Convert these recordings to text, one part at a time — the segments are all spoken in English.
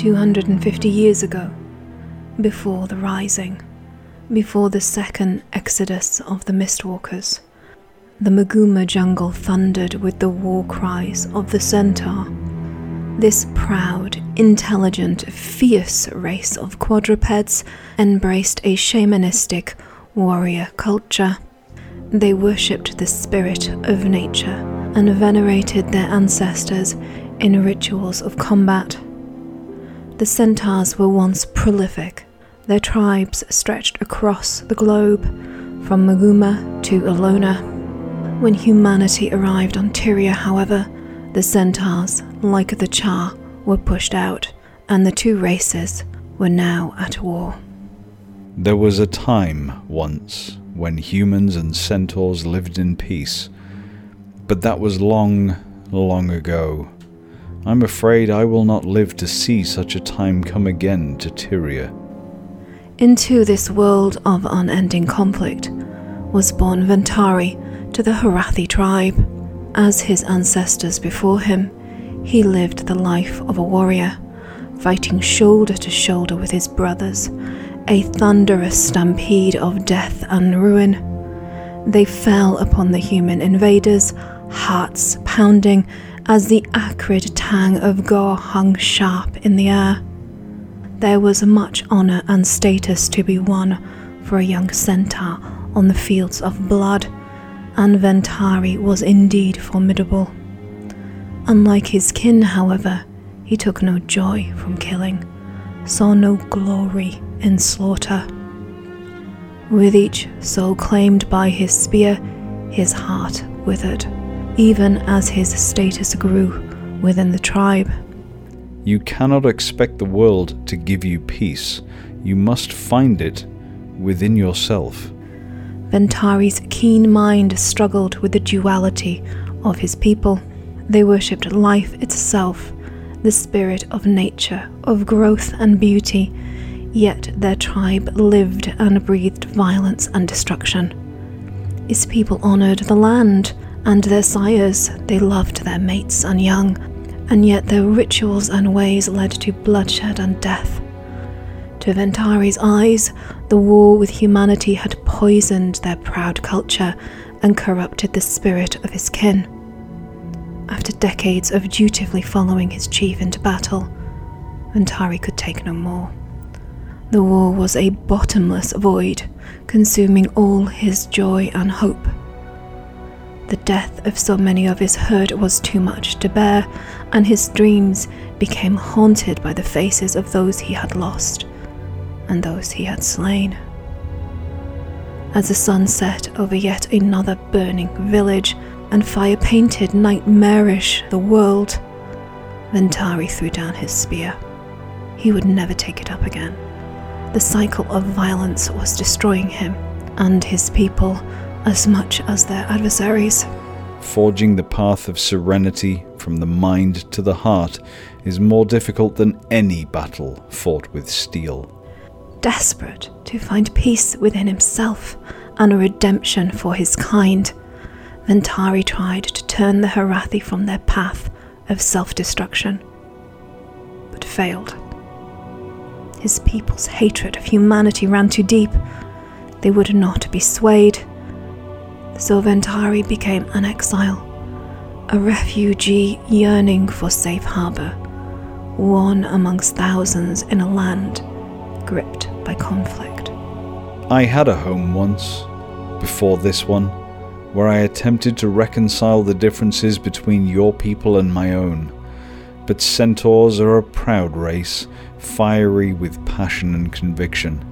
250 years ago, before the Rising, before the second exodus of the Mistwalkers. The Maguma jungle thundered with the war cries of the centaur. This proud, intelligent, fierce race of quadrupeds embraced a shamanistic warrior culture. They worshipped the spirit of nature and venerated their ancestors in rituals of combat. The centaurs were once prolific. Their tribes stretched across the globe, from Maguma to Alona. When humanity arrived on Tyria, however, the centaurs, like the Charr, were pushed out, and the two races were now at war. There was a time once when humans and centaurs lived in peace, but that was long, long ago. I'm afraid I will not live to see such a time come again to Tyria. Into this world of unending conflict was born Ventari to the Harathi tribe. As his ancestors before him, he lived the life of a warrior, fighting shoulder to shoulder with his brothers, a thunderous stampede of death and ruin. They fell upon the human invaders, hearts pounding as the acrid tang of gore hung sharp in the air. There was much honor and status to be won for a young centaur on the fields of blood, and Ventari was indeed formidable. Unlike his kin, however, he took no joy from killing, saw no glory in slaughter. With each soul claimed by his spear, his heart withered, even as his status grew within the tribe. You cannot expect the world to give you peace. You must find it within yourself. Ventari's keen mind struggled with the duality of his people. They worshipped life itself, the spirit of nature, of growth and beauty, yet their tribe lived and breathed violence and destruction. His people honoured the land and their sires, they loved their mates and young, and yet their rituals and ways led to bloodshed and death. To Ventari's eyes, the war with humanity had poisoned their proud culture and corrupted the spirit of his kin. After decades of dutifully following his chief into battle, Ventari could take no more. The war was a bottomless void, consuming all his joy and hope. The death of so many of his herd was too much to bear, and his dreams became haunted by the faces of those he had lost and those he had slain. As the sun set over yet another burning village and fire painted nightmarish the world, Ventari threw down his spear. He would never take it up again. The cycle of violence was destroying him and his people as much as their adversaries. Forging the path of serenity from the mind to the heart is more difficult than any battle fought with steel. Desperate to find peace within himself and a redemption for his kind, Ventari tried to turn the Harathi from their path of self-destruction, but failed. His people's hatred of humanity ran too deep. They would not be swayed. So Ventari became an exile, a refugee yearning for safe harbour, one amongst thousands in a land gripped by conflict. I had a home once, before this one, where I attempted to reconcile the differences between your people and my own. But centaurs are a proud race, fiery with passion and conviction.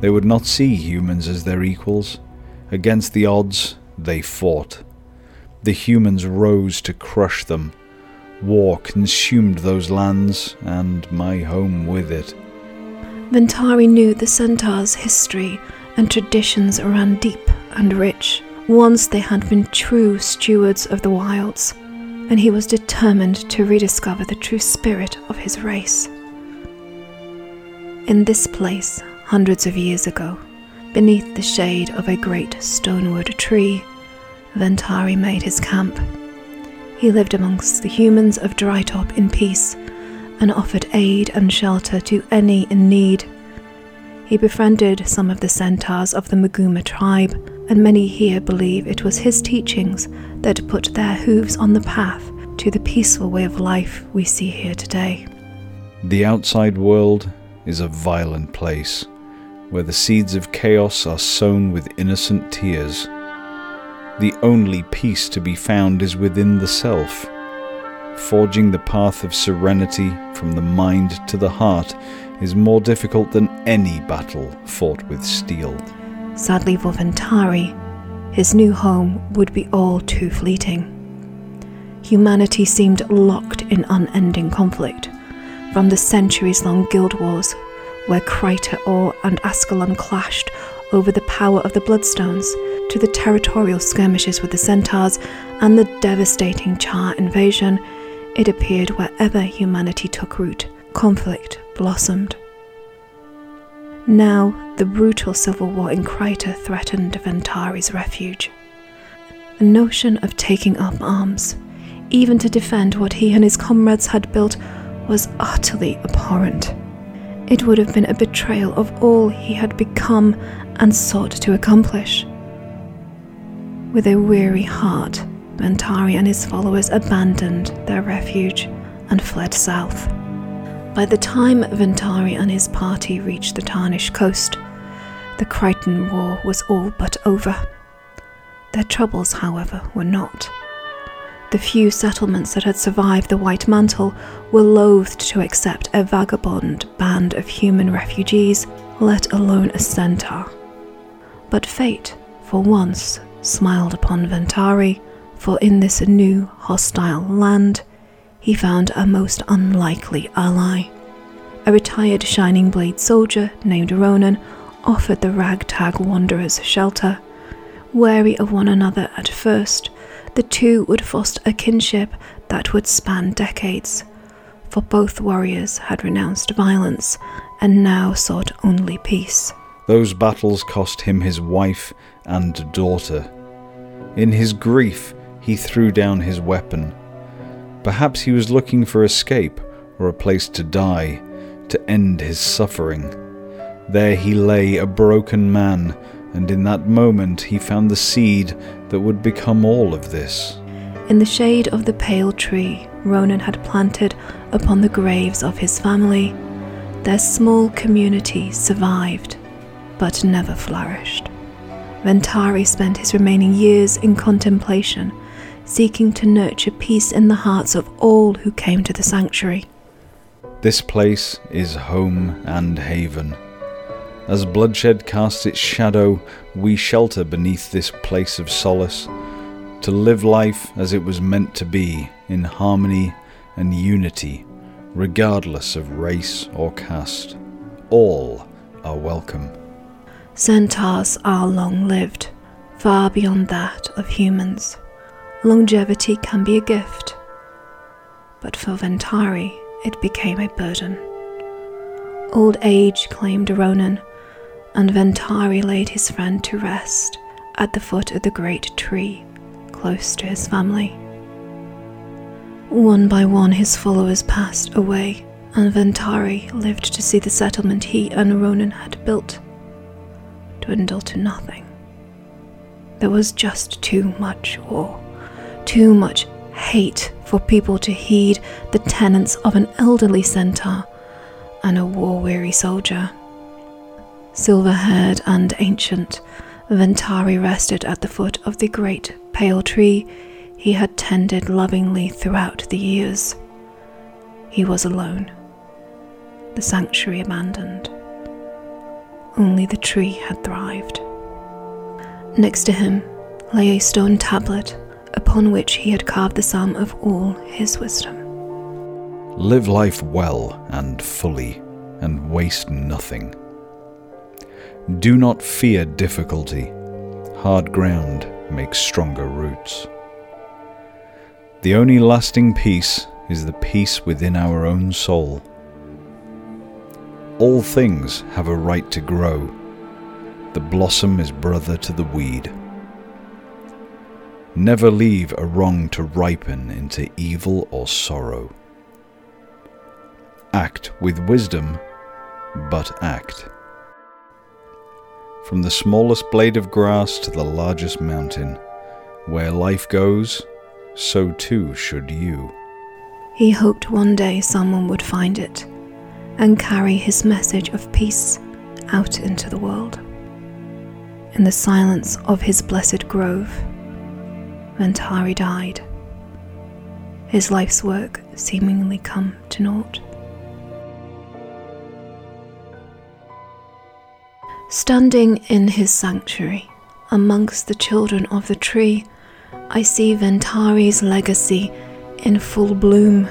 They would not see humans as their equals. Against the odds, they fought. The humans rose to crush them. War consumed those lands, and my home with it. Ventari knew the centaur's history and traditions ran deep and rich. Once they had been true stewards of the wilds, and he was determined to rediscover the true spirit of his race. In this place, hundreds of years ago, beneath the shade of a great stonewood tree, Ventari made his camp. He lived amongst the humans of Drytop in peace, and offered aid and shelter to any in need. He befriended some of the centaurs of the Maguma tribe, and many here believe it was his teachings that put their hooves on the path to the peaceful way of life we see here today. The outside world is a violent place, where the seeds of chaos are sown with innocent tears. The only peace to be found is within the self. Forging the path of serenity from the mind to the heart is more difficult than any battle fought with steel. Sadly for Ventari, his new home would be all too fleeting. Humanity seemed locked in unending conflict, from the centuries-long guild wars, where Kryta, Orr and Ascalon clashed over the power of the Bloodstones, to the territorial skirmishes with the centaurs and the devastating Charr invasion. It appeared wherever humanity took root, conflict blossomed. Now, the brutal civil war in Kryta threatened Ventari's refuge. The notion of taking up arms, even to defend what he and his comrades had built, was utterly abhorrent. It would have been a betrayal of all he had become and sought to accomplish. With a weary heart, Ventari and his followers abandoned their refuge and fled south. By the time Ventari and his party reached the Tarnished Coast, the Crichton War was all but over. Their troubles, however, were not. The few settlements that had survived the White Mantle were loath to accept a vagabond band of human refugees, let alone a centaur. But fate, for once, smiled upon Ventari, for in this new, hostile land, he found a most unlikely ally. A retired Shining Blade soldier named Ronan offered the ragtag wanderers shelter. Wary of one another at first, the two would foster a kinship that would span decades, for both warriors had renounced violence and now sought only peace. Those battles cost him his wife and daughter. In his grief, he threw down his weapon. Perhaps he was looking for escape or a place to die, to end his suffering. There he lay, a broken man, and in that moment he found the seed that would become all of this. In the shade of the pale tree Ronan had planted upon the graves of his family, their small community survived, but never flourished. Ventari spent his remaining years in contemplation, seeking to nurture peace in the hearts of all who came to the sanctuary. This place is home and haven. As bloodshed casts its shadow, we shelter beneath this place of solace, to live life as it was meant to be, in harmony and unity, regardless of race or caste. All are welcome. Centaurs are long-lived, far beyond that of humans. Longevity can be a gift, but for Ventari, it became a burden. Old age claimed Ronan, and Ventari laid his friend to rest at the foot of the great tree, close to his family. One by one his followers passed away, and Ventari lived to see the settlement he and Ronan had built dwindle to nothing. There was just too much war, too much hate for people to heed the tenets of an elderly centaur and a war-weary soldier. Silver-haired and ancient, Ventari rested at the foot of the great pale tree he had tended lovingly throughout the years. He was alone, the sanctuary abandoned. Only the tree had thrived. Next to him lay a stone tablet upon which he had carved the psalm of all his wisdom. Live life well and fully, and waste nothing. Do not fear difficulty. Hard ground makes stronger roots. The only lasting peace is the peace within our own soul. All things have a right to grow. The blossom is brother to the weed. Never leave a wrong to ripen into evil or sorrow. Act with wisdom, but act. From the smallest blade of grass to the largest mountain, where life goes, so too should you. He hoped one day someone would find it, and carry his message of peace out into the world. In the silence of his blessed grove, Ventari died, his life's work seemingly come to naught. Standing in his sanctuary, amongst the children of the tree, I see Ventari's legacy in full bloom.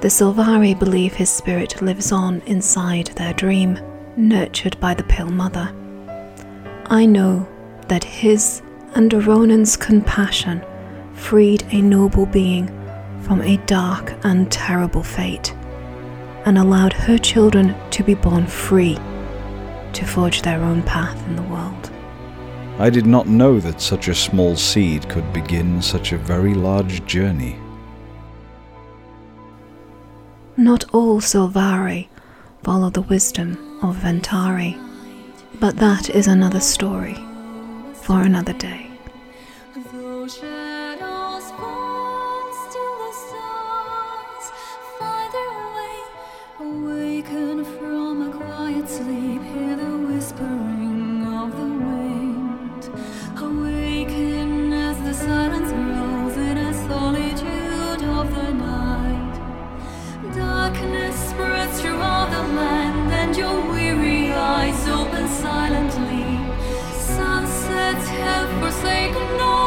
The Sylvari believe his spirit lives on inside their dream, nurtured by the Pale Mother. I know that his and Ronan's compassion freed a noble being from a dark and terrible fate, and allowed her children to be born free, to forge their own path in the world. I did not know that such a small seed could begin such a very large journey. Not all Sylvari follow the wisdom of Ventari, but that is another story for another day. Silently, sunsets have forsaken all.